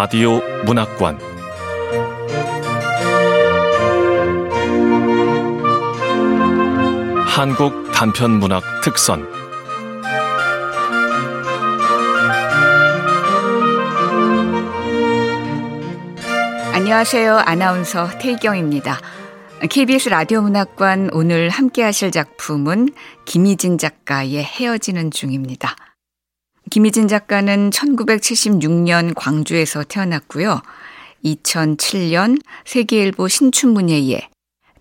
라디오 문학관 한국 단편문학 특선 안녕하세요. 아나운서 태희경입니다. KBS 라디오 문학관 오늘 함께 하실 작품은 김희진 작가의 헤어지는 중입니다. 김희진 작가는 1976년 광주에서 태어났고요. 2007년 세계일보 신춘문예에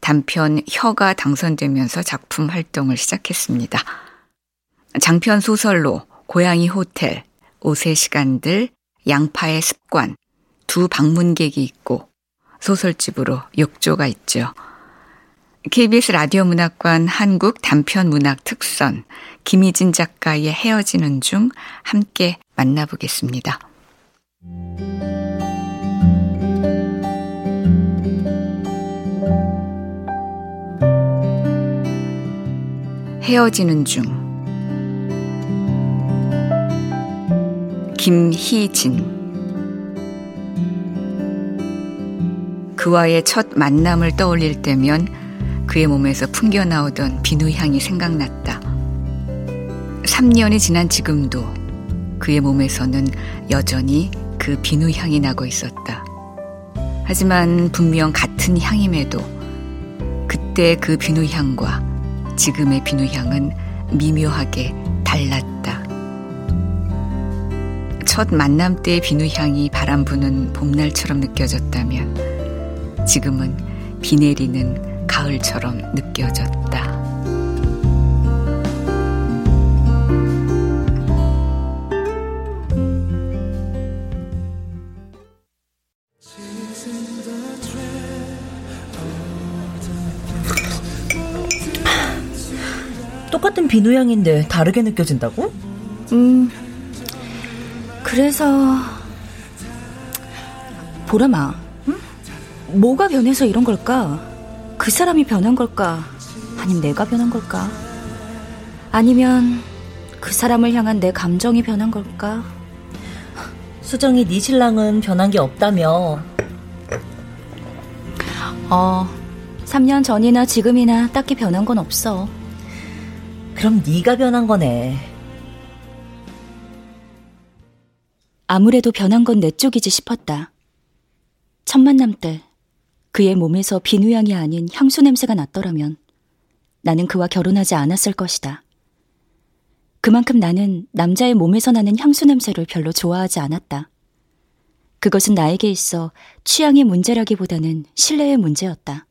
단편 혀가 당선되면서 작품 활동을 시작했습니다. 장편 소설로 고양이 호텔, 옷의 시간들, 양파의 습관, 두 방문객이 있고 소설집으로 욕조가 있죠. KBS 라디오 문학관 한국 단편 문학 특선 김희진 작가의 헤어지는 중 함께 만나보겠습니다. 헤어지는 중 김희진 그와의 첫 만남을 떠올릴 때면 그의 몸에서 풍겨나오던 비누향이 생각났다. 3년이 지난 지금도 그의 몸에서는 여전히 그 비누향이 나고 있었다. 하지만 분명 같은 향임에도 그때의 그 비누향과 지금의 비누향은 미묘하게 달랐다. 첫 만남 때의 비누향이 바람 부는 봄날처럼 느껴졌다면 지금은 비 내리는 가을처럼 느껴졌다. 똑같은 비누향인데 다르게 느껴진다고? 그래서 보람아, 응? 뭐가 변해서 이런 걸까? 그 사람이 변한 걸까? 아니면 내가 변한 걸까? 아니면 그 사람을 향한 내 감정이 변한 걸까? 수정이, 네 신랑은 변한 게 없다며? 3년 전이나 지금이나 딱히 변한 건 없어. 그럼 네가 변한 거네. 아무래도 변한 건 내 쪽이지 싶었다. 첫 만남 때 그의 몸에서 비누향이 아닌 향수 냄새가 났더라면 나는 그와 결혼하지 않았을 것이다. 그만큼 나는 남자의 몸에서 나는 향수 냄새를 별로 좋아하지 않았다. 그것은 나에게 있어 취향의 문제라기보다는 신뢰의 문제였다.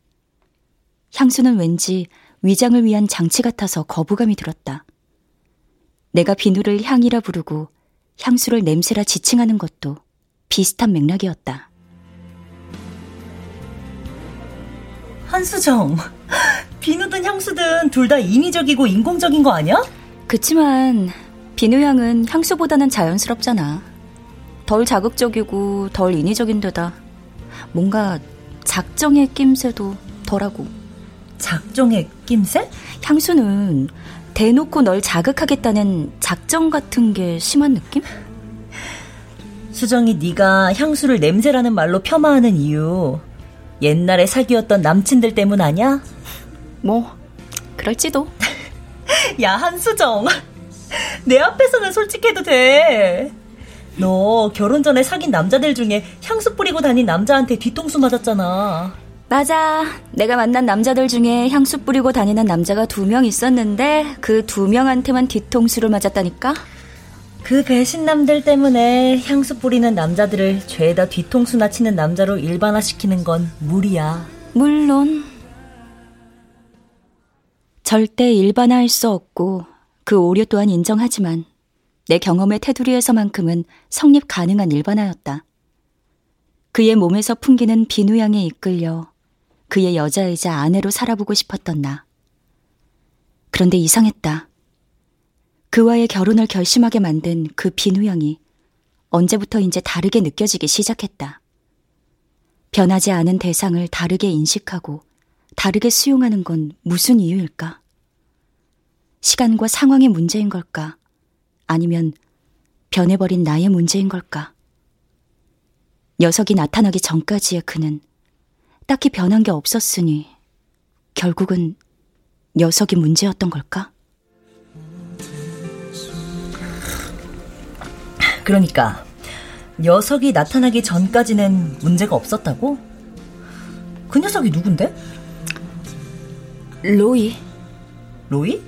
향수는 왠지 위장을 위한 장치 같아서 거부감이 들었다. 내가 비누를 향이라 부르고 향수를 냄새라 지칭하는 것도 비슷한 맥락이었다. 한수정, 비누든 향수든 둘 다 인위적이고 인공적인 거 아니야? 그치만 비누향은 향수보다는 자연스럽잖아. 덜 자극적이고 덜 인위적인 데다 뭔가 작정의 낌새도 덜하고. 작정의 낌새? 향수는 대놓고 널 자극하겠다는 작정 같은 게 심한 느낌? 수정이, 네가 향수를 냄새라는 말로 폄하하는 이유 옛날에 사귀었던 남친들 때문 아냐? 뭐 그럴지도. 야 한수정, 내 앞에서는 솔직해도 돼. 너 결혼 전에 사귄 남자들 중에 향수 뿌리고 다닌 남자한테 뒤통수 맞았잖아. 맞아. 내가 만난 남자들 중에 향수 뿌리고 다니는 남자가 2명 있었는데 그 2명한테만 뒤통수를 맞았다니까. 그 배신남들 때문에 향수 뿌리는 남자들을 죄다 뒤통수나 치는 남자로 일반화시키는 건 무리야. 물론 절대 일반화할 수 없고 그 오류 또한 인정하지만 내 경험의 테두리에서만큼은 성립 가능한 일반화였다. 그의 몸에서 풍기는 비누향에 이끌려 그의 여자이자 아내로 살아보고 싶었던 나. 그런데 이상했다. 그와의 결혼을 결심하게 만든 그 비누향이 언제부터인지 다르게 느껴지기 시작했다. 변하지 않은 대상을 다르게 인식하고 다르게 수용하는 건 무슨 이유일까? 시간과 상황의 문제인 걸까? 아니면 변해버린 나의 문제인 걸까? 녀석이 나타나기 전까지의 그는 딱히 변한 게 없었으니 결국은 녀석이 문제였던 걸까? 그러니까 녀석이 나타나기 전까지는 문제가 없었다고? 그 녀석이 누군데? 로이. 로이?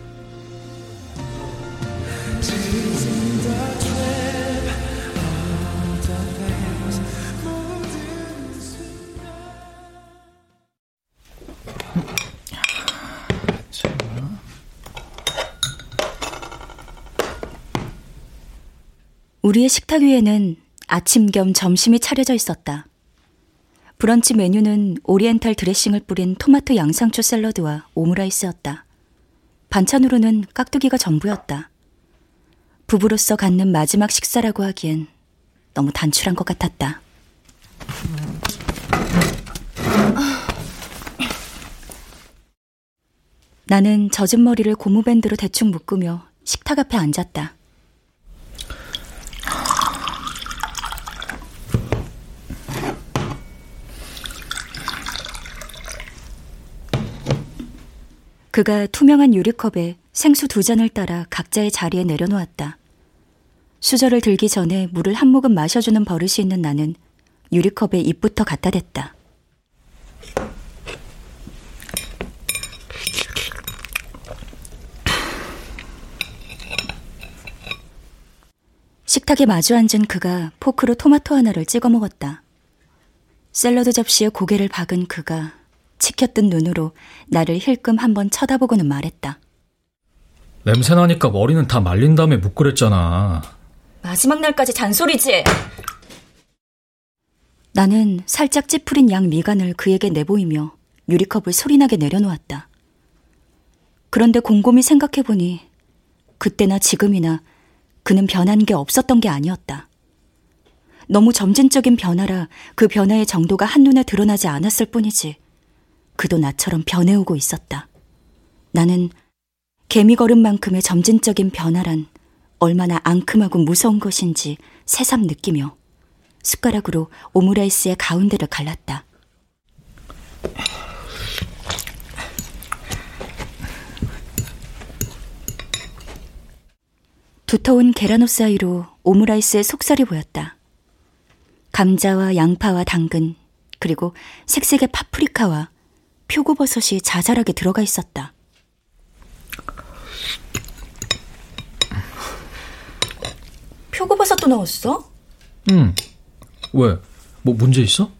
우리의 식탁 위에는 아침 겸 점심이 차려져 있었다. 브런치 메뉴는 오리엔탈 드레싱을 뿌린 토마토 양상추 샐러드와 오므라이스였다. 반찬으로는 깍두기가 전부였다. 부부로서 갖는 마지막 식사라고 하기엔 너무 단출한 것 같았다. 나는 젖은 머리를 고무밴드로 대충 묶으며 식탁 앞에 앉았다. 그가 투명한 유리컵에 생수 2잔을 따라 각자의 자리에 내려놓았다. 수저를 들기 전에 물을 한 모금 마셔주는 버릇이 있는 나는 유리컵에 입부터 갖다 댔다. 식탁에 마주 앉은 그가 포크로 토마토 하나를 찍어 먹었다. 샐러드 접시에 고개를 박은 그가 치켜뜬 눈으로 나를 힐끔 한번 쳐다보고는 말했다. 냄새나니까 머리는 다 말린 다음에 묶으랬잖아. 마지막 날까지 잔소리지. 나는 살짝 찌푸린 양 미간을 그에게 내보이며 유리컵을 소리나게 내려놓았다. 그런데 곰곰이 생각해보니 그때나 지금이나 그는 변한 게 없었던 게 아니었다. 너무 점진적인 변화라 그 변화의 정도가 한눈에 드러나지 않았을 뿐이지 그도 나처럼 변해오고 있었다. 나는 개미 걸음만큼의 점진적인 변화란 얼마나 앙큼하고 무서운 것인지 새삼 느끼며 숟가락으로 오므라이스의 가운데를 갈랐다. 두터운 계란옷 사이로 오므라이스의 속살이 보였다. 감자와 양파와 당근 그리고 색색의 파프리카와 표고버섯이 자잘하게 들어가 있었다. 표고버섯도 넣었어? 응. 왜? 뭐 문제 있어?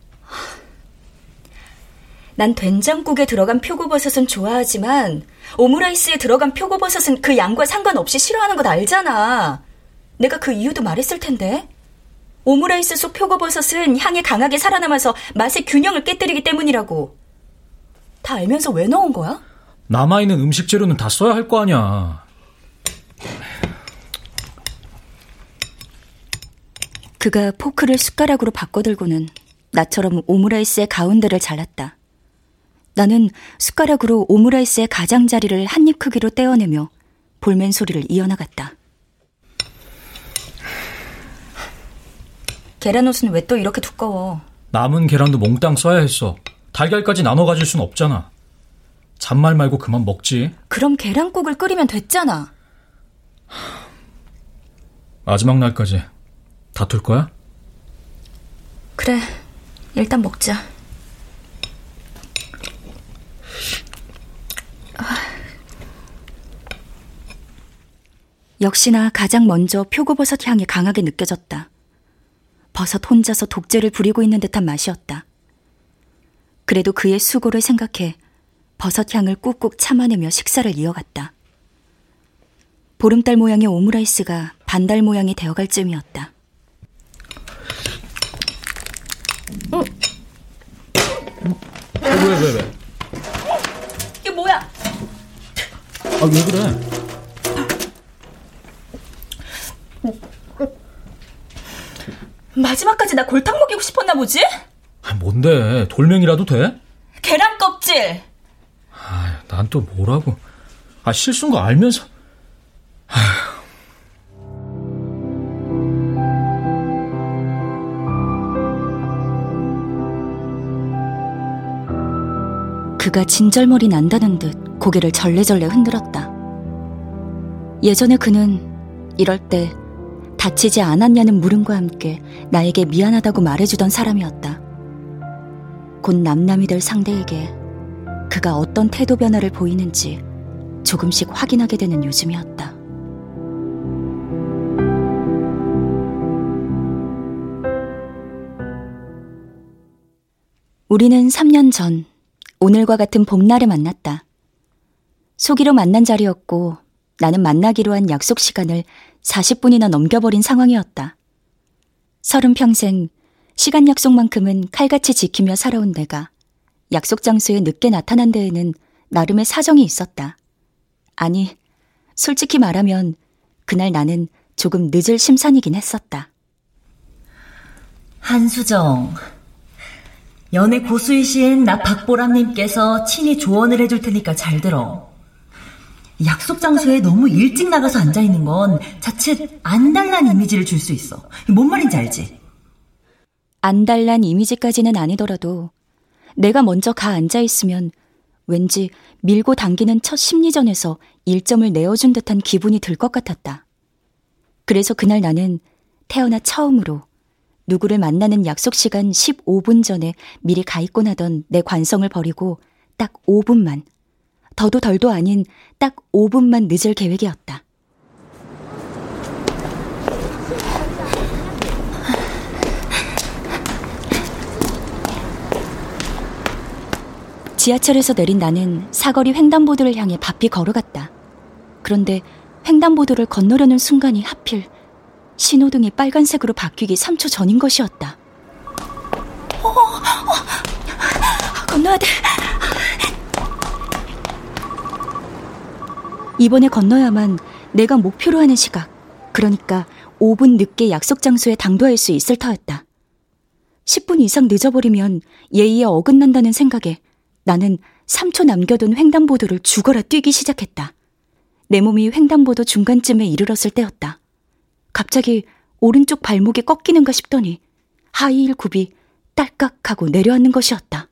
난 된장국에 들어간 표고버섯은 좋아하지만 오므라이스에 들어간 표고버섯은 그 양과 상관없이 싫어하는 것 알잖아. 내가 그 이유도 말했을 텐데. 오므라이스 속 표고버섯은 향이 강하게 살아남아서 맛의 균형을 깨뜨리기 때문이라고. 다 알면서 왜 넣은 거야? 남아있는 음식 재료는 다 써야 할 거 아니야. 그가 포크를 숟가락으로 바꿔들고는 나처럼 오므라이스의 가운데를 잘랐다. 나는 숟가락으로 오므라이스의 가장자리를 한 입 크기로 떼어내며 볼멘 소리를 이어나갔다. 계란옷은 왜 또 이렇게 두꺼워? 남은 계란도 몽땅 써야 했어. 달걀까지 나눠 가질 순 없잖아. 잔말 말고 그만 먹지. 그럼 계란국을 끓이면 됐잖아. 마지막 날까지 다툴 거야? 그래, 일단 먹자. 역시나 가장 먼저 표고버섯 향이 강하게 느껴졌다. 버섯 혼자서 독재를 부리고 있는 듯한 맛이었다. 그래도 그의 수고를 생각해 버섯향을 꾹꾹 참아내며 식사를 이어갔다. 보름달 모양의 오므라이스가 반달 모양이 되어갈 쯤이었다. 왜? 이게 뭐야? 아, 왜 그래? 마지막까지 나 골탕 먹이고 싶었나 보지? 뭔데? 돌멩이라도 돼? 계란 껍질! 아, 난 또 뭐라고. 아, 실수인 거 알면서. 아휴. 그가 진절머리 난다는 듯 고개를 절레절레 흔들었다. 예전에 그는 이럴 때 다치지 않았냐는 물음과 함께 나에게 미안하다고 말해주던 사람이었다. 곧 남남이 될 상대에게 그가 어떤 태도 변화를 보이는지 조금씩 확인하게 되는 요즘이었다. 우리는 3년 전 오늘과 같은 봄날에 만났다. 소기로 만난 자리였고 나는 만나기로 한 약속 시간을 40분이나 넘겨버린 상황이었다. 서른 평생 시간 약속만큼은 칼같이 지키며 살아온 내가 약속 장소에 늦게 나타난 데에는 나름의 사정이 있었다. 아니, 솔직히 말하면 그날 나는 조금 늦을 심산이긴 했었다. 한수정, 연애 고수이신 나 박보람님께서 친히 조언을 해줄 테니까 잘 들어. 약속 장소에 너무 일찍 나가서 앉아있는 건 자칫 안달난 이미지를 줄 수 있어. 뭔 말인지 알지? 안달난 이미지까지는 아니더라도 내가 먼저 가 앉아있으면 왠지 밀고 당기는 첫 심리전에서 일점을 내어준 듯한 기분이 들 것 같았다. 그래서 그날 나는 태어나 처음으로 누구를 만나는 약속 시간 15분 전에 미리 가 있곤 하던 내 관성을 버리고 딱 5분만, 더도 덜도 아닌 딱 5분만 늦을 계획이었다. 지하철에서 내린 나는 사거리 횡단보도를 향해 바삐 걸어갔다. 그런데 횡단보도를 건너려는 순간이 하필 신호등이 빨간색으로 바뀌기 3초 전인 것이었다. 건너야 돼. 이번에 건너야만 내가 목표로 하는 시각, 그러니까 5분 늦게 약속 장소에 당도할 수 있을 터였다. 10분 이상 늦어버리면 예의에 어긋난다는 생각에 나는 3초 남겨둔 횡단보도를 죽어라 뛰기 시작했다. 내 몸이 횡단보도 중간쯤에 이르렀을 때였다. 갑자기 오른쪽 발목이 꺾이는가 싶더니 하이힐 굽이 딸깍 하고 내려앉는 것이었다.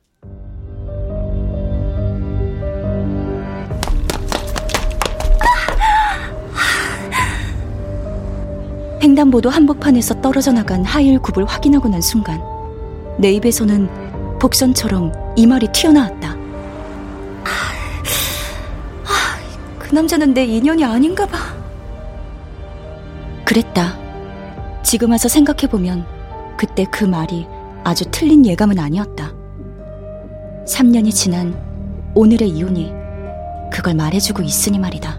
횡단보도 한복판에서 떨어져 나간 하이힐 굽을 확인하고 난 순간 내 입에서는 복선처럼 이 말이 튀어나왔다. 그 남자는 내 인연이 아닌가 봐. 그랬다. 지금 와서 생각해보면 그때 그 말이 아주 틀린 예감은 아니었다. 3년이 지난 오늘의 이혼이 그걸 말해주고 있으니 말이다.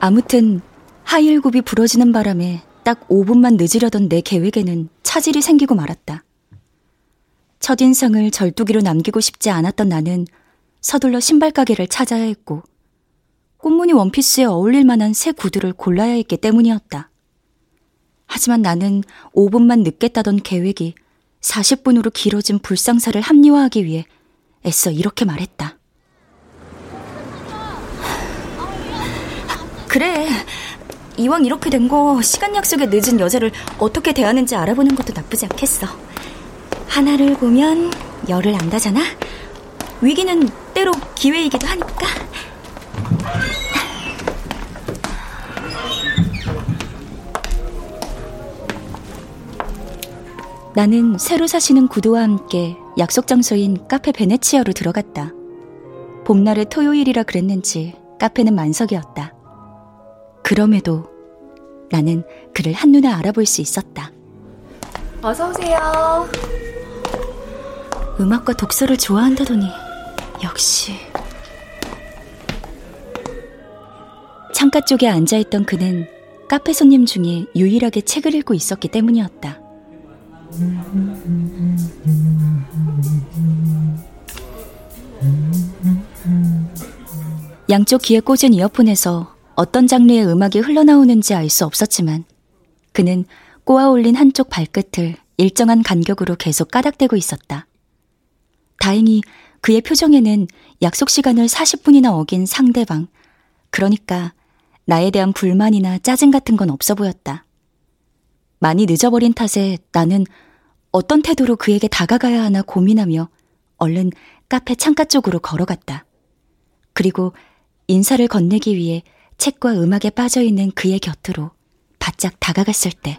아무튼 하이힐굽이 부러지는 바람에 딱 5분만 늦으려던 내 계획에는 차질이 생기고 말았다. 첫인상을 절뚝이로 남기고 싶지 않았던 나는 서둘러 신발 가게를 찾아야 했고 꽃무늬 원피스에 어울릴 만한 새 구두를 골라야 했기 때문이었다. 하지만 나는 5분만 늦겠다던 계획이 40분으로 길어진 불상사를 합리화하기 위해 애써 이렇게 말했다. 그래, 이왕 이렇게 된 거 시간 약속에 늦은 여자를 어떻게 대하는지 알아보는 것도 나쁘지 않겠어. 하나를 보면 열을 안다잖아. 위기는 때로 기회이기도 하니까. 나는 새로 사시는 구두와 함께 약속 장소인 카페 베네치아로 들어갔다. 봄날의 토요일이라 그랬는지 카페는 만석이었다. 그럼에도 나는 그를 한눈에 알아볼 수 있었다. 어서오세요. 음악과 독서를 좋아한다더니 역시. 창가 쪽에 앉아있던 그는 카페 손님 중에 유일하게 책을 읽고 있었기 때문이었다. 양쪽 귀에 꽂은 이어폰에서 어떤 장르의 음악이 흘러나오는지 알 수 없었지만 그는 꼬아올린 한쪽 발끝을 일정한 간격으로 계속 까닥대고 있었다. 다행히 그의 표정에는 약속 시간을 40분이나 어긴 상대방 그러니까 나에 대한 불만이나 짜증 같은 건 없어 보였다. 많이 늦어버린 탓에 나는 어떤 태도로 그에게 다가가야 하나 고민하며 얼른 카페 창가 쪽으로 걸어갔다. 그리고 인사를 건네기 위해 책과 음악에 빠져있는 그의 곁으로 바짝 다가갔을 때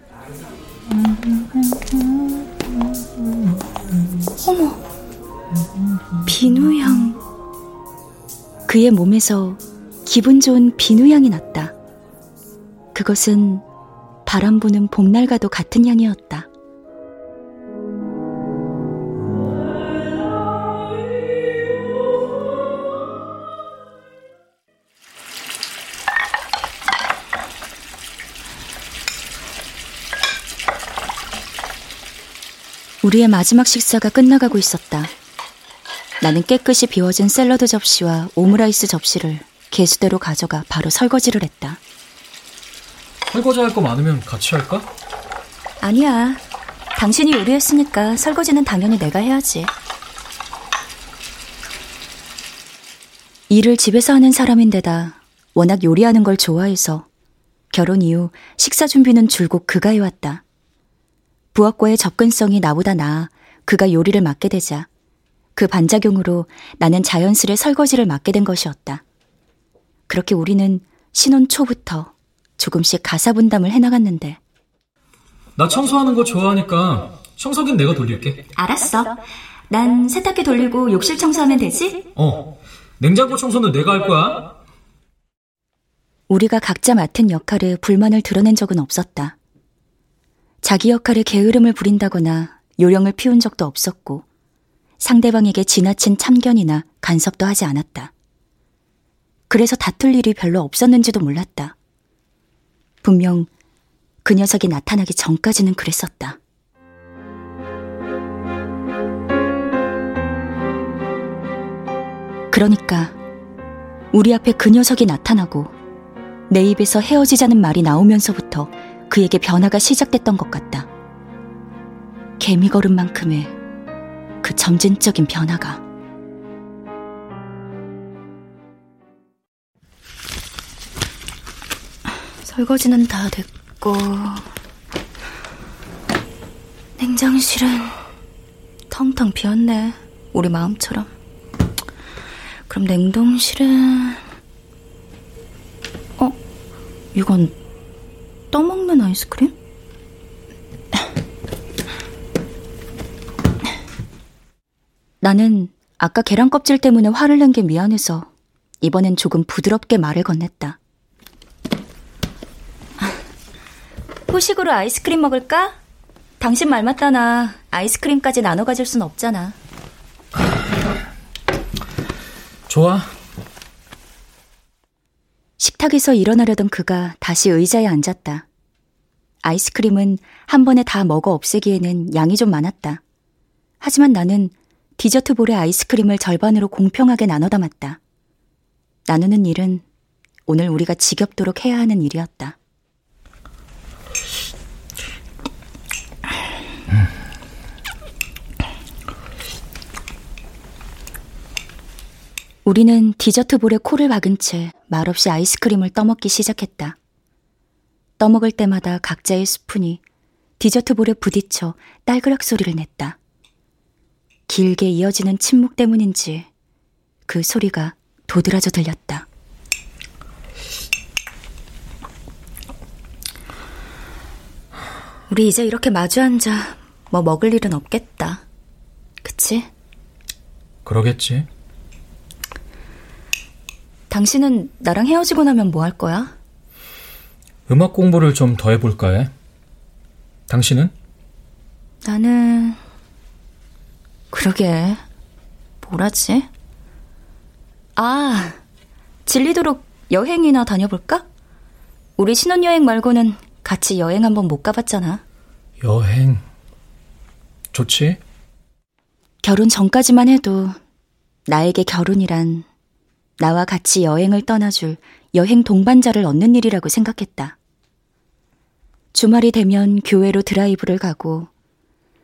어머, 비누향. 그의 몸에서 기분 좋은 비누향이 났다. 그것은 바람 부는 봄날과도 같은 향이었다. 우리의 마지막 식사가 끝나가고 있었다. 나는 깨끗이 비워진 샐러드 접시와 오므라이스 접시를 개수대로 가져가 바로 설거지를 했다. 설거지 할 거 많으면 같이 할까? 아니야. 당신이 요리했으니까 설거지는 당연히 내가 해야지. 일을 집에서 하는 사람인데다 워낙 요리하는 걸 좋아해서 결혼 이후 식사 준비는 줄곧 그가 해왔다. 부엌과의 접근성이 나보다 나아 그가 요리를 맡게 되자 그 반작용으로 나는 자연스레 설거지를 맡게 된 것이었다. 그렇게 우리는 신혼 초부터 조금씩 가사분담을 해나갔는데 나 청소하는 거 좋아하니까 청소기는 내가 돌릴게. 알았어. 난 세탁기 돌리고 욕실 청소하면 되지? 냉장고 청소는 내가 할 거야. 우리가 각자 맡은 역할에 불만을 드러낸 적은 없었다. 자기 역할에 게으름을 부린다거나 요령을 피운 적도 없었고 상대방에게 지나친 참견이나 간섭도 하지 않았다. 그래서 다툴 일이 별로 없었는지도 몰랐다. 분명 그 녀석이 나타나기 전까지는 그랬었다. 그러니까 우리 앞에 그 녀석이 나타나고 내 입에서 헤어지자는 말이 나오면서부터 그에게 변화가 시작됐던 것 같다. 개미걸음만큼의 그 점진적인 변화가. 설거지는 다 됐고 냉장실은 텅텅 비었네. 우리 마음처럼. 그럼 냉동실은 이건 떠먹는 아이스크림? 나는 아까 계란 껍질 때문에 화를 낸 게 미안해서 이번엔 조금 부드럽게 말을 건넸다. 후식으로 아이스크림 먹을까? 당신 말 맞다나 아이스크림까지 나눠 가질 순 없잖아. 좋아. 식탁에서 일어나려던 그가 다시 의자에 앉았다. 아이스크림은 한 번에 다 먹어 없애기에는 양이 좀 많았다. 하지만 나는 디저트볼에 아이스크림을 절반으로 공평하게 나눠 담았다. 나누는 일은 오늘 우리가 지겹도록 해야 하는 일이었다. 우리는 디저트볼에 코를 박은 채 말없이 아이스크림을 떠먹기 시작했다. 떠먹을 때마다 각자의 스푼이 디저트볼에 부딪혀 딸그락 소리를 냈다. 길게 이어지는 침묵 때문인지 그 소리가 도드라져 들렸다. 우리 이제 이렇게 마주 앉아 뭐 먹을 일은 없겠다. 그치? 그러겠지. 당신은 나랑 헤어지고 나면 뭐 할 거야? 음악 공부를 좀 더 해볼까 해. 당신은? 나는 그러게 뭐라지? 질리도록 여행이나 다녀볼까? 우리 신혼여행 말고는 같이 여행 한번 못 가봤잖아. 여행 좋지? 결혼 전까지만 해도 나에게 결혼이란 나와 같이 여행을 떠나줄 여행 동반자를 얻는 일이라고 생각했다. 주말이 되면 교외로 드라이브를 가고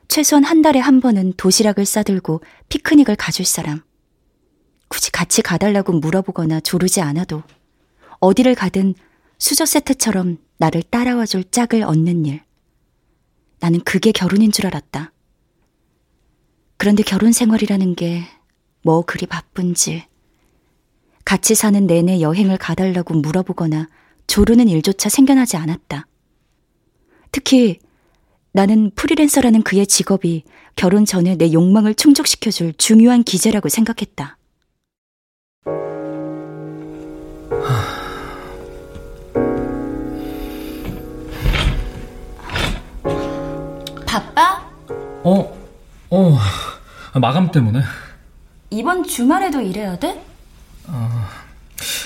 최소한 한 달에 한 번은 도시락을 싸들고 피크닉을 가줄 사람. 굳이 같이 가달라고 물어보거나 조르지 않아도 어디를 가든 수저 세트처럼 나를 따라와줄 짝을 얻는 일. 나는 그게 결혼인 줄 알았다. 그런데 결혼 생활이라는 게 뭐 그리 바쁜지 같이 사는 내내 여행을 가달라고 물어보거나 조르는 일조차 생겨나지 않았다. 특히 나는 프리랜서라는 그의 직업이 결혼 전에 내 욕망을 충족시켜줄 중요한 기재라고 생각했다. 바빠? 마감 때문에. 이번 주말에도 일해야 돼?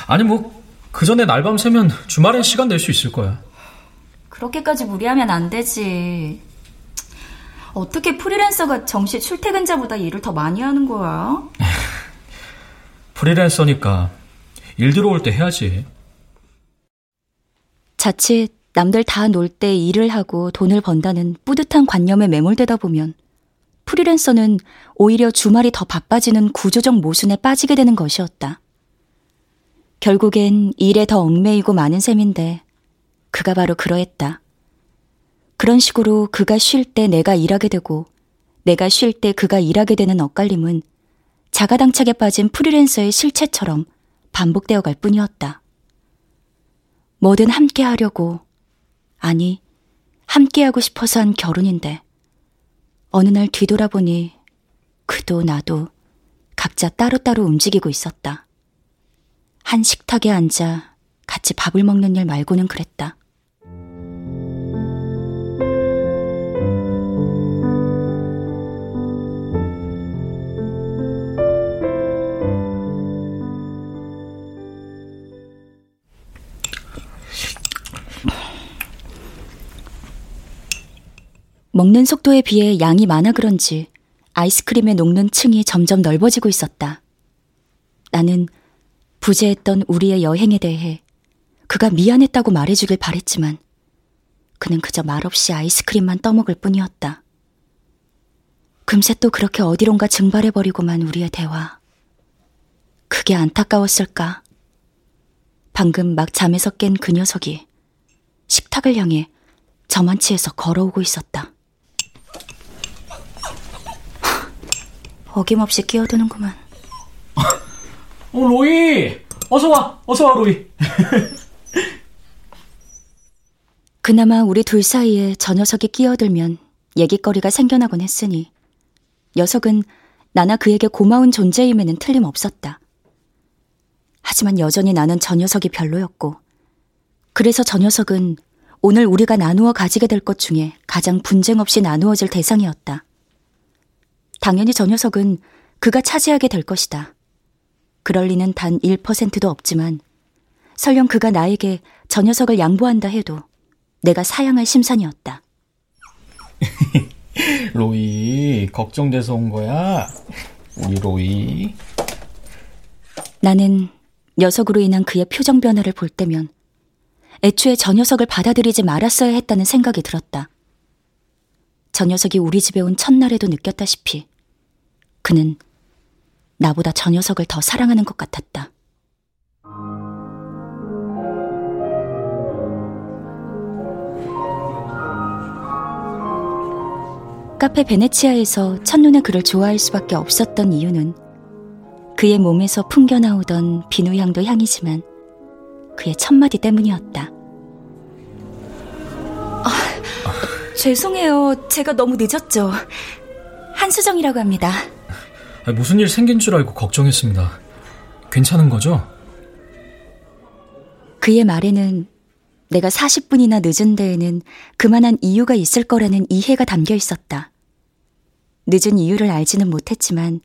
아니 뭐 그 전에 날밤 새면 주말엔 시간 낼 수 있을 거야. 그렇게까지 무리하면 안 되지. 어떻게 프리랜서가 정시 출퇴근자보다 일을 더 많이 하는 거야? 프리랜서니까 일 들어올 때 해야지. 자칫 남들 다 놀 때 일을 하고 돈을 번다는 뿌듯한 관념에 매몰되다 보면 프리랜서는 오히려 주말이 더 바빠지는 구조적 모순에 빠지게 되는 것이었다. 결국엔 일에 더 얽매이고 많은 셈인데 그가 바로 그러했다. 그런 식으로 그가 쉴 때 내가 일하게 되고 내가 쉴 때 그가 일하게 되는 엇갈림은 자가당착에 빠진 프리랜서의 실체처럼 반복되어 갈 뿐이었다. 뭐든 함께 하려고, 아니 함께하고 싶어서 한 결혼인데 어느 날 뒤돌아보니 그도 나도 각자 따로따로 움직이고 있었다. 한 식탁에 앉아 같이 밥을 먹는 일 말고는 그랬다. 먹는 속도에 비해 양이 많아 그런지 아이스크림에 녹는 층이 점점 넓어지고 있었다. 나는 부재했던 우리의 여행에 대해 그가 미안했다고 말해주길 바랬지만 그는 그저 말없이 아이스크림만 떠먹을 뿐이었다. 금세 또 그렇게 어디론가 증발해버리고만 우리의 대화. 그게 안타까웠을까? 방금 막 잠에서 깬 그 녀석이 식탁을 향해 저만치에서 걸어오고 있었다. 어김없이 끼어드는구만. 로이! 어서와, 로이! 그나마 우리 둘 사이에 저 녀석이 끼어들면 얘기거리가 생겨나곤 했으니 녀석은 나나 그에게 고마운 존재임에는 틀림없었다. 하지만 여전히 나는 저 녀석이 별로였고 그래서 저 녀석은 오늘 우리가 나누어 가지게 될 것 중에 가장 분쟁 없이 나누어질 대상이었다. 당연히 저 녀석은 그가 차지하게 될 것이다. 그럴 리는 단 1%도 없지만 설령 그가 나에게 저 녀석을 양보한다 해도 내가 사양할 심산이었다. 로이, 걱정돼서 온 거야? 우리 로이. 나는 녀석으로 인한 그의 표정 변화를 볼 때면 애초에 저 녀석을 받아들이지 말았어야 했다는 생각이 들었다. 저 녀석이 우리 집에 온 첫날에도 느꼈다시피 그는 나보다 저 녀석을 더 사랑하는 것 같았다. 카페 베네치아에서 첫눈에 그를 좋아할 수밖에 없었던 이유는 그의 몸에서 풍겨나오던 비누향도 향이지만 그의 첫마디 때문이었다. 죄송해요. 제가 너무 늦었죠. 한수정이라고 합니다. 무슨 일 생긴 줄 알고 걱정했습니다. 괜찮은 거죠? 그의 말에는 내가 40분이나 늦은 데에는 그만한 이유가 있을 거라는 이해가 담겨 있었다. 늦은 이유를 알지는 못했지만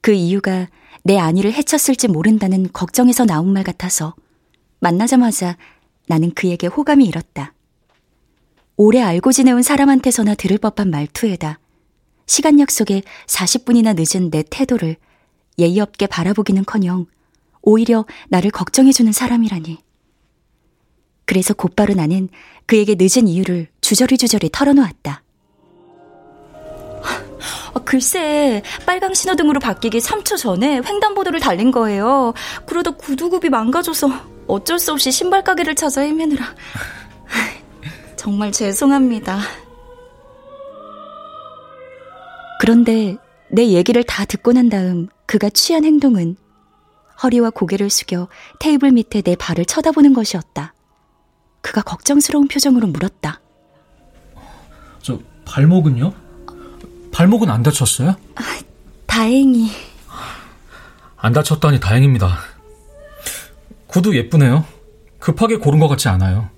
그 이유가 내 안위를 해쳤을지 모른다는 걱정에서 나온 말 같아서 만나자마자 나는 그에게 호감이 일었다. 오래 알고 지내온 사람한테서나 들을 법한 말투에다 시간 약속에 40분이나 늦은 내 태도를 예의 없게 바라보기는커녕 오히려 나를 걱정해주는 사람이라니. 그래서 곧바로 나는 그에게 늦은 이유를 주저리주저리 털어놓았다. 글쎄, 빨강 신호등으로 바뀌기 3초 전에 횡단보도를 달린 거예요. 그러다 구두굽이 망가져서... 어쩔 수 없이 신발 가게를 찾아 헤매느라 정말 죄송합니다. 그런데 내 얘기를 다 듣고 난 다음 그가 취한 행동은 허리와 고개를 숙여 테이블 밑에 내 발을 쳐다보는 것이었다. 그가 걱정스러운 표정으로 물었다. 저 발목은요? 발목은 안 다쳤어요? 아, 다행히. 안 다쳤다니 다행입니다. 구두 예쁘네요. 급하게 고른 것 같지 않아요.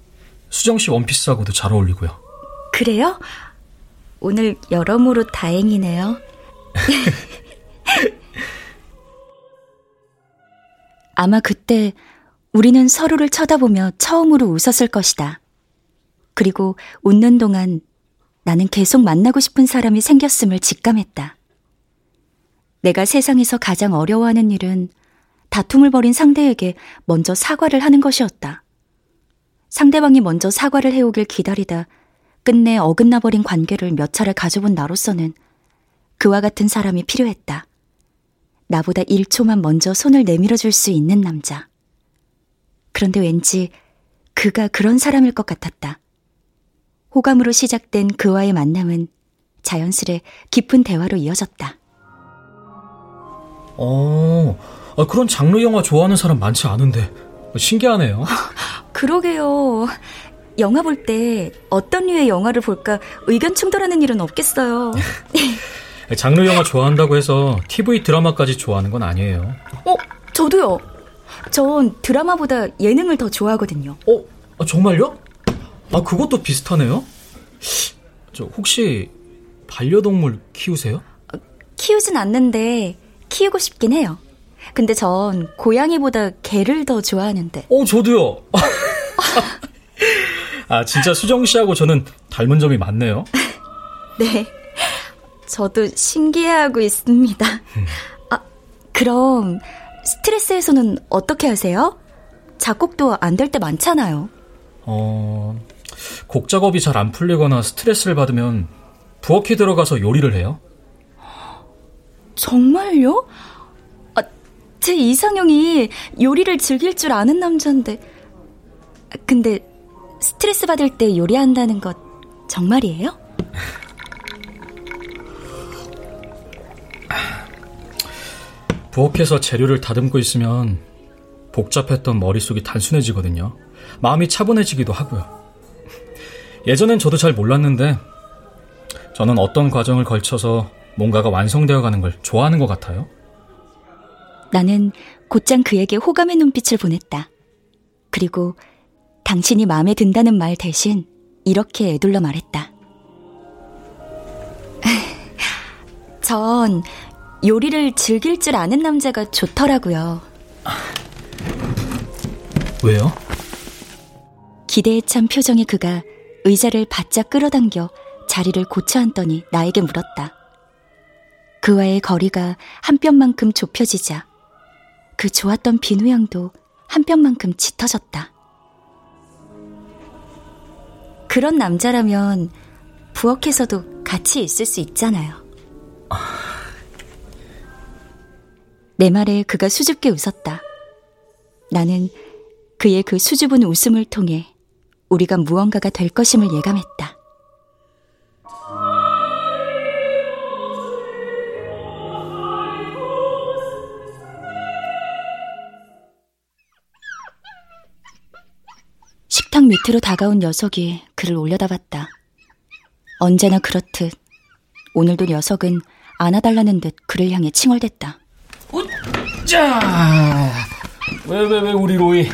수정씨 원피스하고도 잘 어울리고요. 그래요? 오늘 여러모로 다행이네요. 아마 그때 우리는 서로를 쳐다보며 처음으로 웃었을 것이다. 그리고 웃는 동안 나는 계속 만나고 싶은 사람이 생겼음을 직감했다. 내가 세상에서 가장 어려워하는 일은 다툼을 벌인 상대에게 먼저 사과를 하는 것이었다. 상대방이 먼저 사과를 해오길 기다리다 끝내 어긋나버린 관계를 몇 차례 가져본 나로서는 그와 같은 사람이 필요했다. 나보다 1초만 먼저 손을 내밀어줄 수 있는 남자. 그런데 왠지 그가 그런 사람일 것 같았다. 호감으로 시작된 그와의 만남은 자연스레 깊은 대화로 이어졌다. 그런 장르 영화 좋아하는 사람 많지 않은데 신기하네요. 그러게요. 영화 볼 때 어떤 류의 영화를 볼까 의견 충돌하는 일은 없겠어요. 장르 영화 좋아한다고 해서 TV 드라마까지 좋아하는 건 아니에요. 저도요. 전 드라마보다 예능을 더 좋아하거든요. 정말요? 그것도 비슷하네요. 저 혹시 반려동물 키우세요? 키우진 않는데 키우고 싶긴 해요. 근데 전 고양이보다 개를 더 좋아하는데. 저도요. 진짜 수정 씨하고 저는 닮은 점이 많네요. 네. 저도 신기해하고 있습니다. 그럼 스트레스 해소는 어떻게 하세요? 작곡도 안 될 때 많잖아요. 곡 작업이 잘 안 풀리거나 스트레스를 받으면 부엌에 들어가서 요리를 해요. 정말요? 제 이상형이 요리를 즐길 줄 아는 남자인데. 근데 스트레스 받을 때 요리한다는 것 정말이에요? 부엌에서 재료를 다듬고 있으면 복잡했던 머릿속이 단순해지거든요. 마음이 차분해지기도 하고요. 예전엔 저도 잘 몰랐는데 저는 어떤 과정을 걸쳐서 뭔가가 완성되어가는 걸 좋아하는 것 같아요. 나는 곧장 그에게 호감의 눈빛을 보냈다. 그리고 당신이 마음에 든다는 말 대신 이렇게 애둘러 말했다. 전 요리를 즐길 줄 아는 남자가 좋더라고요. 왜요? 기대에 찬 표정의 그가 의자를 바짝 끌어당겨 자리를 고쳐 앉더니 나에게 물었다. 그와의 거리가 한 뼘만큼 좁혀지자 그 좋았던 비누 향도 한 뼘만큼 짙어졌다. 그런 남자라면 부엌에서도 같이 있을 수 있잖아요. 내 말에 그가 수줍게 웃었다. 나는 그의 그 수줍은 웃음을 통해 우리가 무언가가 될 것임을 예감했다. 식탁 밑으로 다가온 녀석이 그를 올려다봤다. 언제나 그렇듯 오늘도 녀석은 안아달라는 듯 그를 향해 칭얼댔다. 웃자! 왜 우리 로이?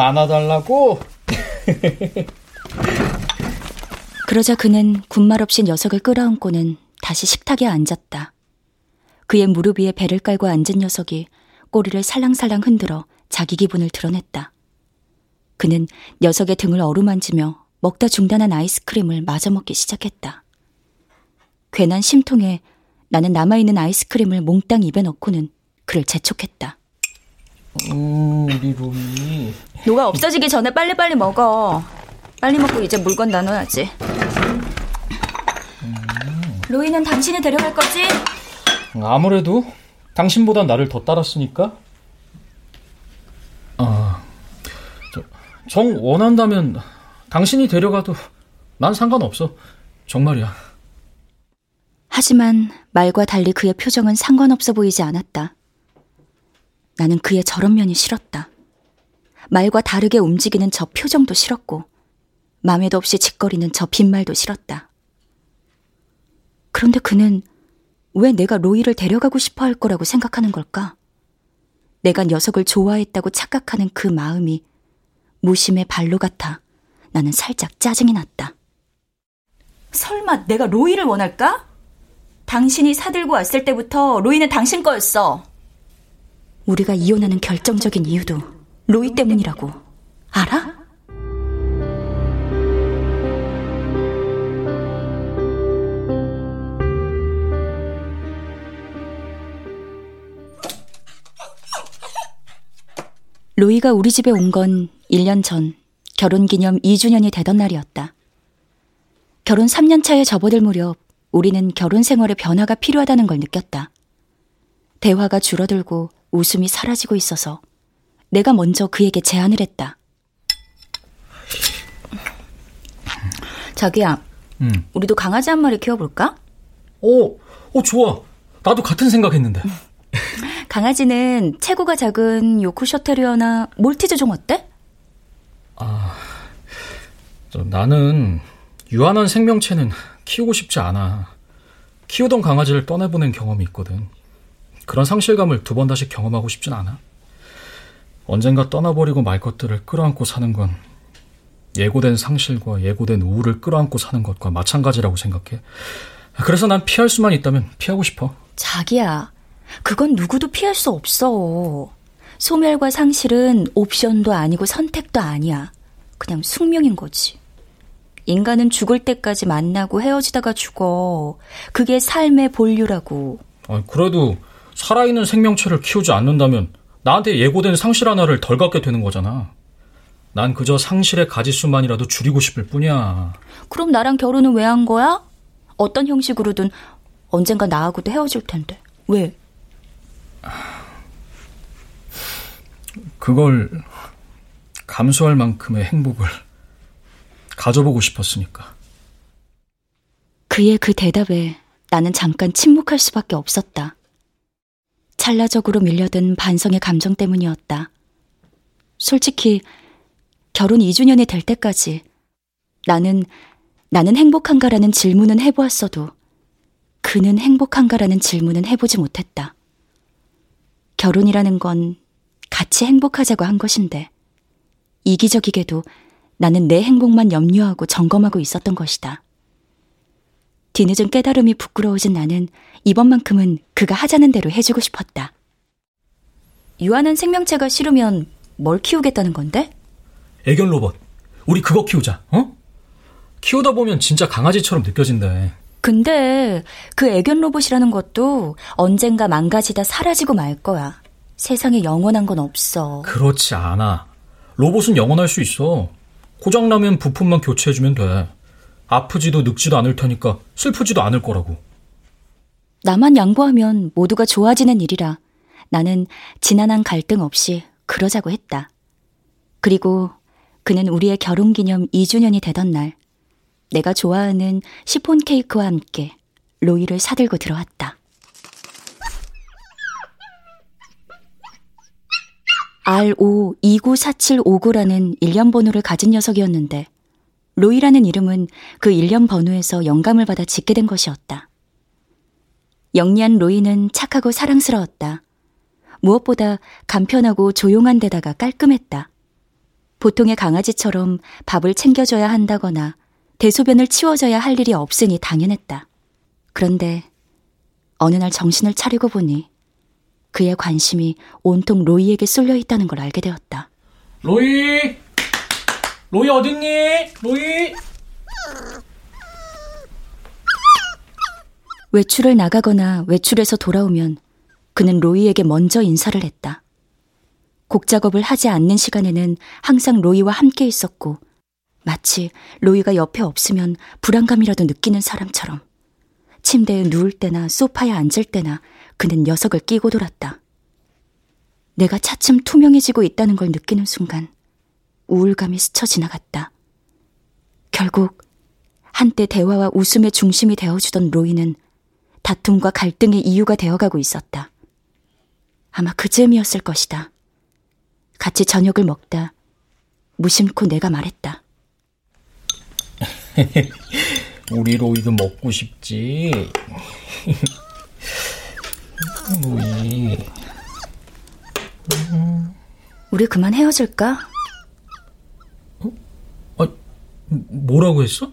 안아달라고? 그러자 그는 군말 없이 녀석을 끌어안고는 다시 식탁에 앉았다. 그의 무릎 위에 배를 깔고 앉은 녀석이 꼬리를 살랑살랑 흔들어 자기 기분을 드러냈다. 그는 녀석의 등을 어루만지며 먹다 중단한 아이스크림을 마저 먹기 시작했다. 괜한 심통에 나는 남아있는 아이스크림을 몽땅 입에 넣고는 그를 재촉했다. 우리 로이. 너가 없어지기 전에 빨리 먹어. 빨리 먹고 이제 물건 나눠야지. 로이는 당신이 데려갈 거지? 아무래도 당신보다 나를 더 따랐으니까. 정 원한다면 당신이 데려가도 난 상관없어. 정말이야. 하지만 말과 달리 그의 표정은 상관없어 보이지 않았다. 나는 그의 저런 면이 싫었다. 말과 다르게 움직이는 저 표정도 싫었고 맘에도 없이 짓거리는 저 빈말도 싫었다. 그런데 그는 왜 내가 로이를 데려가고 싶어 할 거라고 생각하는 걸까? 내가 녀석을 좋아했다고 착각하는 그 마음이 무심의 발로 같아 나는 살짝 짜증이 났다. 설마 내가 로이를 원할까? 당신이 사들고 왔을 때부터 로이는 당신 거였어. 우리가 이혼하는 결정적인 이유도 로이 때문이라고 알아? 로이가 우리 집에 온 건 1년 전 결혼기념 2주년이 되던 날이었다. 결혼 3년 차에 접어들 무렵 우리는 결혼 생활에 변화가 필요하다는 걸 느꼈다. 대화가 줄어들고 웃음이 사라지고 있어서 내가 먼저 그에게 제안을 했다. 자기야, 우리도 강아지 한 마리 키워볼까? 좋아. 나도 같은 생각했는데. 강아지는 체구가 작은 요크셔테리어나 몰티즈종 어때? 나는 유한한 생명체는 키우고 싶지 않아. 키우던 강아지를 떠내보낸 경험이 있거든. 그런 상실감을 두 번 다시 경험하고 싶진 않아. 언젠가 떠나버리고 말 것들을 끌어안고 사는 건 예고된 상실과 예고된 우울을 끌어안고 사는 것과 마찬가지라고 생각해. 그래서 난 피할 수만 있다면 피하고 싶어. 자기야, 그건 누구도 피할 수 없어. 소멸과 상실은 옵션도 아니고 선택도 아니야. 그냥 숙명인 거지. 인간은 죽을 때까지 만나고 헤어지다가 죽어. 그게 삶의 본류라고. 그래도 살아있는 생명체를 키우지 않는다면 나한테 예고된 상실 하나를 덜 갖게 되는 거잖아. 난 그저 상실의 가짓수만이라도 줄이고 싶을 뿐이야. 그럼 나랑 결혼은 왜 한 거야? 어떤 형식으로든 언젠가 나하고도 헤어질 텐데. 왜? 그걸 감수할 만큼의 행복을 가져보고 싶었으니까. 그의 그 대답에 나는 잠깐 침묵할 수밖에 없었다. 찰나적으로 밀려든 반성의 감정 때문이었다. 솔직히 결혼 2주년이 될 때까지 나는 행복한가라는 질문은 해보았어도 그는 행복한가라는 질문은 해보지 못했다. 결혼이라는 건 같이 행복하자고 한 것인데 이기적이게도 나는 내 행복만 염려하고 점검하고 있었던 것이다. 뒤늦은 깨달음이 부끄러워진 나는 이번만큼은 그가 하자는 대로 해주고 싶었다. 유한한 생명체가 싫으면 뭘 키우겠다는 건데? 애견 로봇. 우리 그거 키우자. 키우다 보면 진짜 강아지처럼 느껴진대. 근데 그 애견 로봇이라는 것도 언젠가 망가지다 사라지고 말 거야. 세상에 영원한 건 없어. 그렇지 않아. 로봇은 영원할 수 있어. 고장나면 부품만 교체해주면 돼. 아프지도 늙지도 않을 테니까 슬프지도 않을 거라고. 나만 양보하면 모두가 좋아지는 일이라 나는 지난한 갈등 없이 그러자고 했다. 그리고 그는 우리의 결혼기념 2주년이 되던 날 내가 좋아하는 시폰 케이크와 함께 로이를 사들고 들어왔다. R5294759라는 일련 번호를 가진 녀석이었는데 로이라는 이름은 그 일련 번호에서 영감을 받아 짓게 된 것이었다. 영리한 로이는 착하고 사랑스러웠다. 무엇보다 간편하고 조용한 데다가 깔끔했다. 보통의 강아지처럼 밥을 챙겨줘야 한다거나 대소변을 치워줘야 할 일이 없으니 당연했다. 그런데 어느 날 정신을 차리고 보니 그의 관심이 온통 로이에게 쏠려 있다는 걸 알게 되었다. 로이! 로이 어딨니? 로이! 외출을 나가거나 외출해서 돌아오면 그는 로이에게 먼저 인사를 했다. 곡 작업을 하지 않는 시간에는 항상 로이와 함께 있었고 마치 로이가 옆에 없으면 불안감이라도 느끼는 사람처럼 침대에 누울 때나 소파에 앉을 때나 그는 녀석을 끼고 돌았다. 내가 차츰 투명해지고 있다는 걸 느끼는 순간 우울감이 스쳐 지나갔다. 결국 한때 대화와 웃음의 중심이 되어주던 로이는 다툼과 갈등의 이유가 되어가고 있었다. 아마 그쯤이었을 것이다. 같이 저녁을 먹다 무심코 내가 말했다. 우리 로이도 먹고 싶지. 로이. 우리 그만 헤어질까? 어? 아, 뭐라고 했어?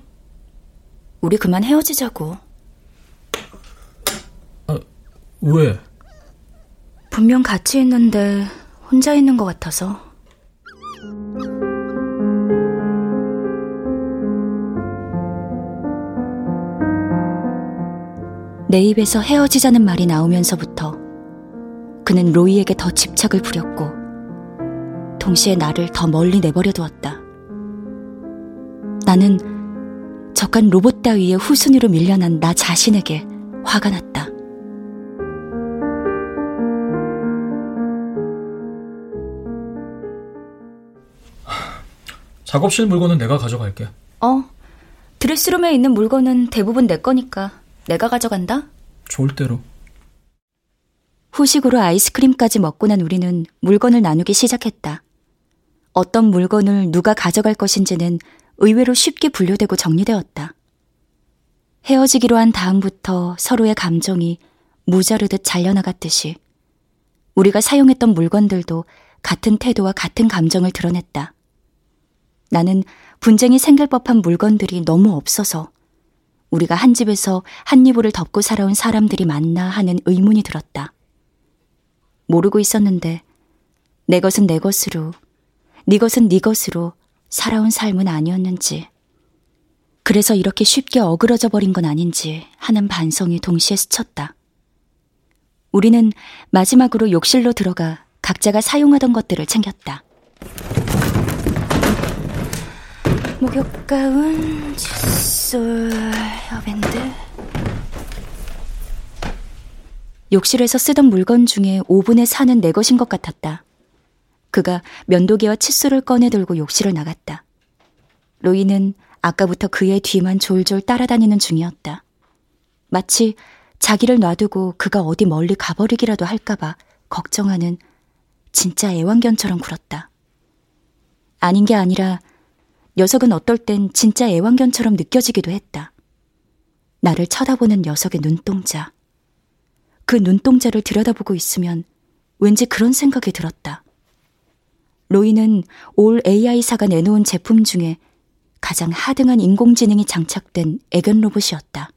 우리 그만 헤어지자고. 아, 왜? 분명 같이 있는데 혼자 있는 것 같아서. 내 입에서 헤어지자는 말이 나오면서부터 그는 로이에게 더 집착을 부렸고 동시에 나를 더 멀리 내버려 두었다. 나는 저간 로봇 따위의 후순위로 밀려난 나 자신에게 화가 났다. 작업실 물건은 내가 가져갈게. 드레스룸에 있는 물건은 대부분 내 거니까 내가 가져간다? 좋을 대로. 후식으로 아이스크림까지 먹고 난 우리는 물건을 나누기 시작했다. 어떤 물건을 누가 가져갈 것인지는 의외로 쉽게 분류되고 정리되었다. 헤어지기로 한 다음부터 서로의 감정이 무자르듯 잘려나갔듯이 우리가 사용했던 물건들도 같은 태도와 같은 감정을 드러냈다. 나는 분쟁이 생길 법한 물건들이 너무 없어서 우리가 한 집에서 한 이불을 덮고 살아온 사람들이 맞나 하는 의문이 들었다. 모르고 있었는데 내 것은 내 것으로, 네 것은 네 것으로 살아온 삶은 아니었는지, 그래서 이렇게 쉽게 어그러져 버린 건 아닌지 하는 반성이 동시에 스쳤다. 우리는 마지막으로 욕실로 들어가 각자가 사용하던 것들을 챙겼다. 목욕가운, 칫솔, 헤어밴드. 욕실에서 쓰던 물건 중에 5분의 4는 내 것인 것 같았다. 그가 면도기와 칫솔을 꺼내들고 욕실을 나갔다. 로이는 아까부터 그의 뒤만 졸졸 따라다니는 중이었다. 마치 자기를 놔두고 그가 어디 멀리 가버리기라도 할까봐 걱정하는 진짜 애완견처럼 굴었다. 아닌 게 아니라 녀석은 어떨 땐 진짜 애완견처럼 느껴지기도 했다. 나를 쳐다보는 녀석의 눈동자. 그 눈동자를 들여다보고 있으면 왠지 그런 생각이 들었다. 로이는 올 AI사가 내놓은 제품 중에 가장 하등한 인공지능이 장착된 애견 로봇이었다.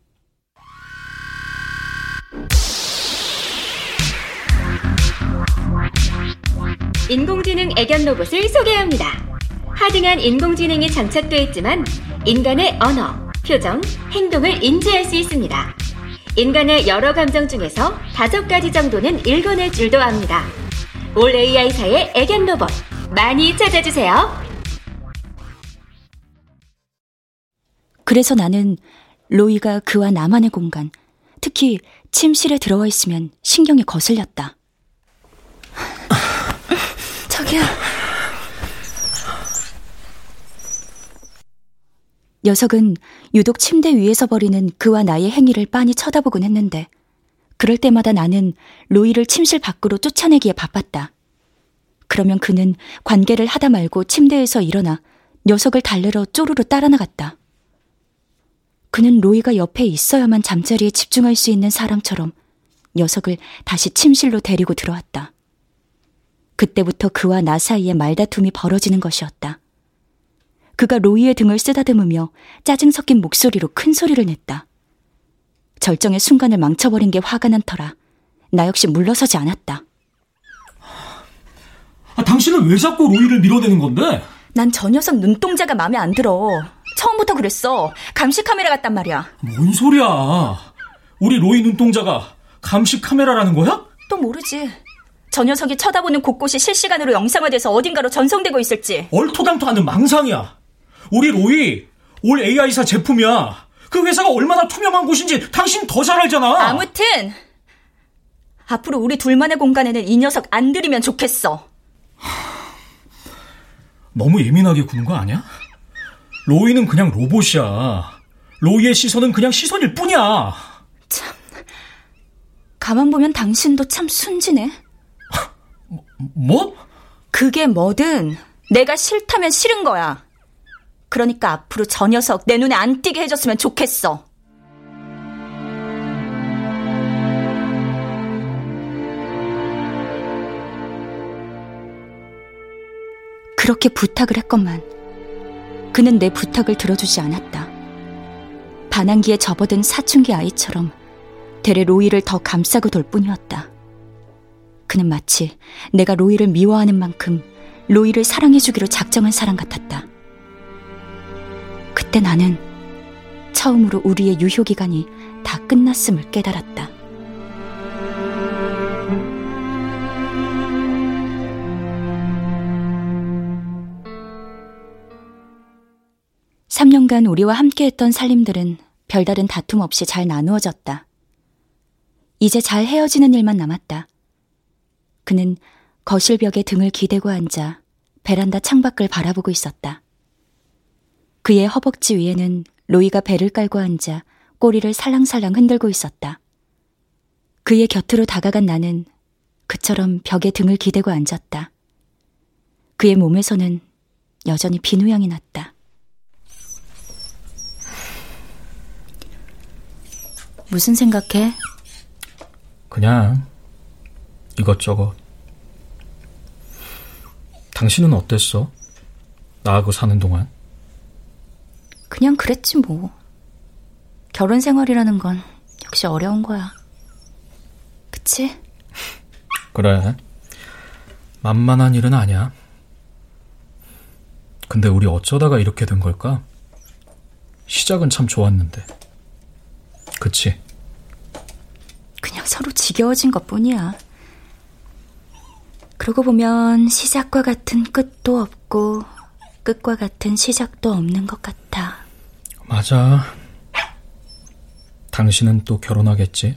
인공지능 애견 로봇을 소개합니다. 하등한 인공지능이 장착되어 있지만 인간의 언어, 표정, 행동을 인지할 수 있습니다. 인간의 여러 감정 중에서 5가지 정도는 읽어낼 줄도 압니다. 올 AI사의 애견 로봇 많이 찾아주세요. 그래서 나는 로이가 그와 나만의 공간, 특히 침실에 들어와 있으면 신경이 거슬렸다. 저기요. 녀석은 유독 침대 위에서 벌이는 그와 나의 행위를 빤히 쳐다보곤 했는데 그럴 때마다 나는 로이를 침실 밖으로 쫓아내기에 바빴다. 그러면 그는 관계를 하다 말고 침대에서 일어나 녀석을 달래러 쪼르르 따라 나갔다. 그는 로이가 옆에 있어야만 잠자리에 집중할 수 있는 사람처럼 녀석을 다시 침실로 데리고 들어왔다. 그때부터 그와 나 사이의 말다툼이 벌어지는 것이었다. 그가 로이의 등을 쓰다듬으며 짜증 섞인 목소리로 큰 소리를 냈다. 절정의 순간을 망쳐버린 게 화가 난 터라 나 역시 물러서지 않았다. 아, 당신은 왜 자꾸 로이를 밀어대는 건데? 난 저 녀석 눈동자가 마음에 안 들어. 처음부터 그랬어. 감시 카메라 같단 말이야. 뭔 소리야. 우리 로이 눈동자가 감시 카메라라는 거야? 또 모르지. 저 녀석이 쳐다보는 곳곳이 실시간으로 영상화돼서 어딘가로 전송되고 있을지. 얼토당토하는 망상이야. 우리 로이 올 AI사 제품이야. 그 회사가 얼마나 투명한 곳인지 당신 더 잘 알잖아. 아무튼 앞으로 우리 둘만의 공간에는 이 녀석 안 들이면 좋겠어. 너무 예민하게 구는 거 아니야? 로이는 그냥 로봇이야. 로이의 시선은 그냥 시선일 뿐이야. 참, 가만 보면 당신도 참 순진해. 뭐? 그게 뭐든 내가 싫다면 싫은 거야. 그러니까 앞으로 저 녀석 내 눈에 안 띄게 해줬으면 좋겠어. 그렇게 부탁을 했건만 그는 내 부탁을 들어주지 않았다. 반항기에 접어든 사춘기 아이처럼 대래 로이를 더 감싸고 돌 뿐이었다. 그는 마치 내가 로이를 미워하는 만큼 로이를 사랑해주기로 작정한 사람 같았다. 그때 나는 처음으로 우리의 유효기간이 다 끝났음을 깨달았다. 응. 3년간 우리와 함께했던 살림들은 별다른 다툼 없이 잘 나누어졌다. 이제 잘 헤어지는 일만 남았다. 그는 거실벽에 등을 기대고 앉아 베란다 창밖을 바라보고 있었다. 그의 허벅지 위에는 로이가 배를 깔고 앉아 꼬리를 살랑살랑 흔들고 있었다. 그의 곁으로 다가간 나는 그처럼 벽에 등을 기대고 앉았다. 그의 몸에서는 여전히 비누향이 났다. 무슨 생각해? 그냥 이것저것. 당신은 어땠어? 나하고 사는 동안? 그냥 그랬지 뭐. 결혼 생활이라는 건 역시 어려운 거야. 그치? 그래. 만만한 일은 아니야. 근데 우리 어쩌다가 이렇게 된 걸까? 시작은 참 좋았는데. 그치? 그냥 서로 지겨워진 것뿐이야. 그러고 보면 시작과 같은 끝도 없고 끝과 같은 시작도 없는 것 같아. 맞아. 당신은 또 결혼하겠지?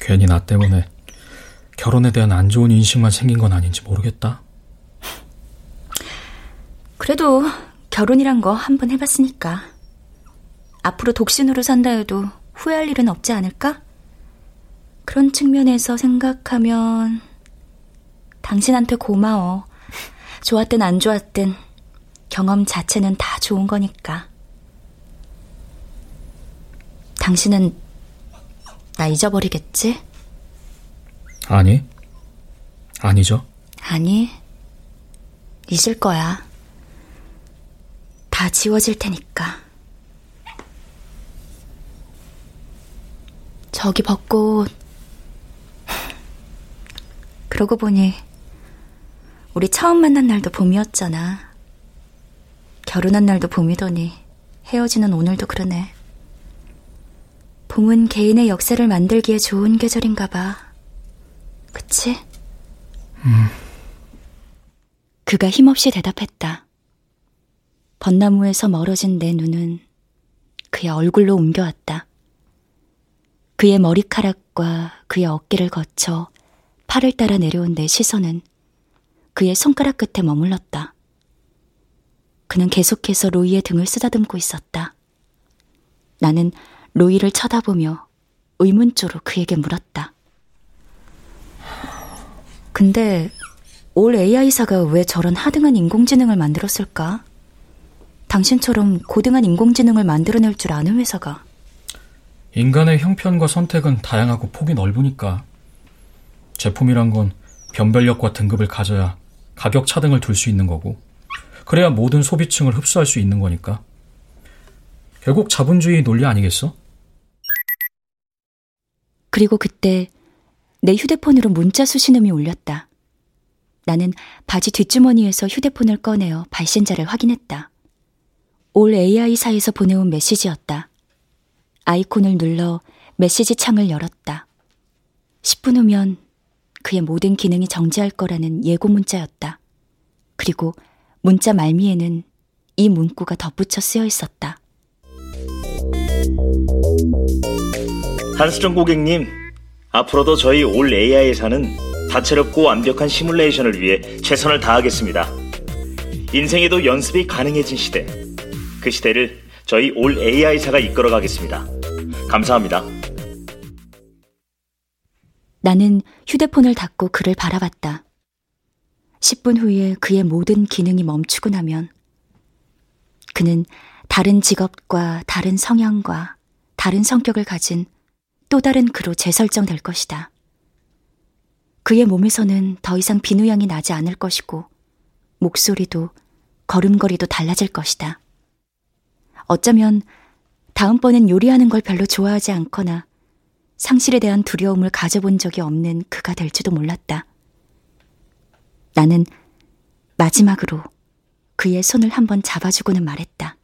괜히 나 때문에 결혼에 대한 안 좋은 인식만 생긴 건 아닌지 모르겠다. 그래도 결혼이란 거 한번 해봤으니까. 앞으로 독신으로 산다 해도 후회할 일은 없지 않을까? 그런 측면에서 생각하면 당신한테 고마워. 좋았든 안 좋았든 경험 자체는 다 좋은 거니까. 당신은 나 잊어버리겠지? 아니, 아니죠. 아니, 잊을 거야. 다 지워질 테니까. 저기 벚꽃. 그러고 보니 우리 처음 만난 날도 봄이었잖아. 결혼한 날도 봄이더니 헤어지는 오늘도 그러네. 봄은 개인의 역사를 만들기에 좋은 계절인가 봐. 그치? 그가 힘없이 대답했다. 벚나무에서 멀어진 내 눈은 그의 얼굴로 옮겨왔다. 그의 머리카락과 그의 어깨를 거쳐 팔을 따라 내려온 내 시선은 그의 손가락 끝에 머물렀다. 그는 계속해서 로이의 등을 쓰다듬고 있었다. 나는 로이를 쳐다보며 의문조로 그에게 물었다. 근데 올 AI사가 왜 저런 하등한 인공지능을 만들었을까? 당신처럼 고등한 인공지능을 만들어낼 줄 아는 회사가. 인간의 형편과 선택은 다양하고 폭이 넓으니까. 제품이란 건 변별력과 등급을 가져야 가격 차등을 둘 수 있는 거고, 그래야 모든 소비층을 흡수할 수 있는 거니까. 결국 자본주의 논리 아니겠어? 그리고 그때 내 휴대폰으로 문자 수신음이 울렸다. 나는 바지 뒷주머니에서 휴대폰을 꺼내어 발신자를 확인했다. 올 AI사에서 보내온 메시지였다. 아이콘을 눌러 메시지 창을 열었다. 10분 후면 그의 모든 기능이 정지할 거라는 예고 문자였다. 그리고 문자 말미에는 이 문구가 덧붙여 쓰여 있었다. 한수정 고객님, 앞으로도 저희 올 AI사는 다채롭고 완벽한 시뮬레이션을 위해 최선을 다하겠습니다. 인생에도 연습이 가능해진 시대, 그 시대를 저희 올 AI사가 이끌어가겠습니다. 감사합니다. 나는 휴대폰을 닫고 그를 바라봤다. 10분 후에 그의 모든 기능이 멈추고 나면 그는 다른 직업과 다른 성향과 다른 성격을 가진 또 다른 그로 재설정될 것이다. 그의 몸에서는 더 이상 비누향이 나지 않을 것이고 목소리도 걸음걸이도 달라질 것이다. 어쩌면 다음번엔 요리하는 걸 별로 좋아하지 않거나 상실에 대한 두려움을 가져본 적이 없는 그가 될지도 몰랐다. 나는 마지막으로 그의 손을 한번 잡아주고는 말했다.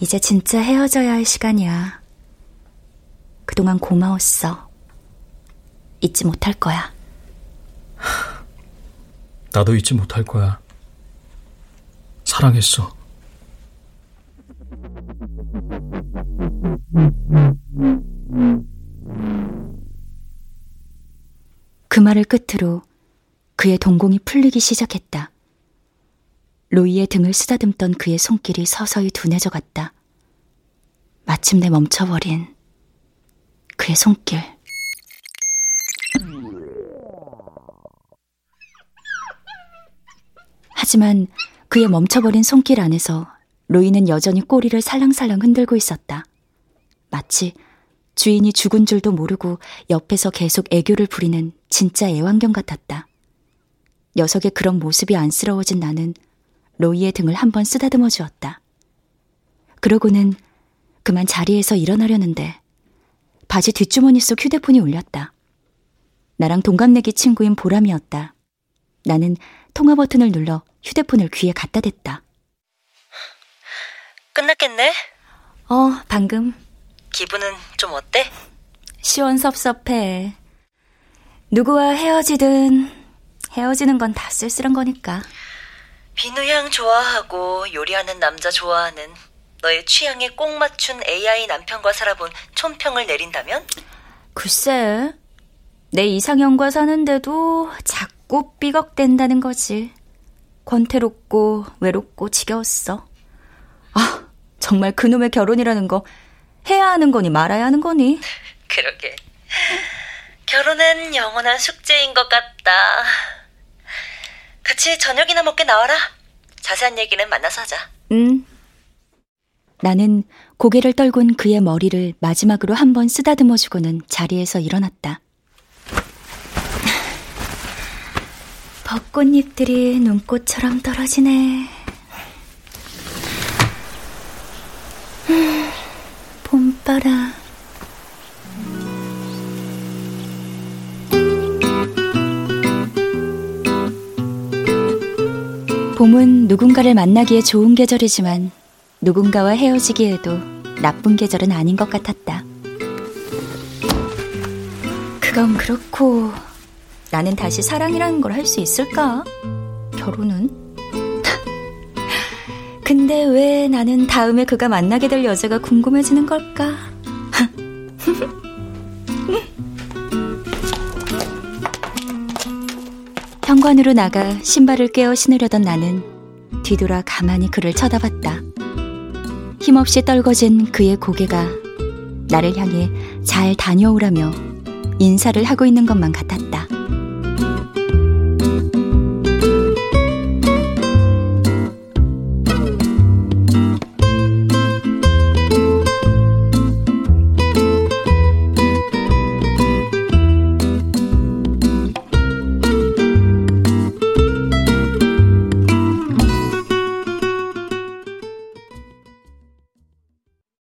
이제 진짜 헤어져야 할 시간이야. 그동안 고마웠어. 잊지 못할 거야. 나도 잊지 못할 거야. 사랑했어. 그 말을 끝으로 그의 동공이 풀리기 시작했다. 로이의 등을 쓰다듬던 그의 손길이 서서히 둔해져 갔다. 마침내 멈춰버린 그의 손길. 하지만 그의 멈춰버린 손길 안에서 로이는 여전히 꼬리를 살랑살랑 흔들고 있었다. 마치 주인이 죽은 줄도 모르고 옆에서 계속 애교를 부리는 진짜 애완견 같았다. 녀석의 그런 모습이 안쓰러워진 나는 로이의 등을 한번 쓰다듬어 주었다. 그러고는 그만 자리에서 일어나려는데 바지 뒷주머니 속 휴대폰이 울렸다. 나랑 동갑내기 친구인 보람이었다. 나는 통화 버튼을 눌러 휴대폰을 귀에 갖다 댔다. 끝났겠네? 방금. 기분은 좀 어때? 시원섭섭해. 누구와 헤어지든 헤어지는 건 다 쓸쓸한 거니까. 비누향 좋아하고 요리하는 남자 좋아하는 너의 취향에 꼭 맞춘 AI 남편과 살아본 촌평을 내린다면? 글쎄, 내 이상형과 사는데도 자꾸 삐걱댄다는 거지. 권태롭고 외롭고 지겨웠어. 아, 정말 그놈의 결혼이라는 거 해야 하는 거니 말아야 하는 거니? 그러게. 결혼은 영원한 숙제인 것 같다. 같이 저녁이나 먹게 나와라. 자세한 얘기는 만나서 하자. 응. 나는 고개를 떨군 그의 머리를 마지막으로 한번 쓰다듬어주고는 자리에서 일어났다. 벚꽃잎들이 눈꽃처럼 떨어지네. 봄바람. 봄은 누군가를 만나기에 좋은 계절이지만 누군가와 헤어지기에도 나쁜 계절은 아닌 것 같았다. 그건 그렇고 나는 다시 사랑이라는 걸 할 수 있을까? 결혼은? 근데 왜 나는 다음에 그가 만나게 될 여자가 궁금해지는 걸까? 현관으로 나가 신발을 꿰어 신으려던 나는 뒤돌아 가만히 그를 쳐다봤다. 힘없이 떨궈진 그의 고개가 나를 향해 잘 다녀오라며 인사를 하고 있는 것만 같았다.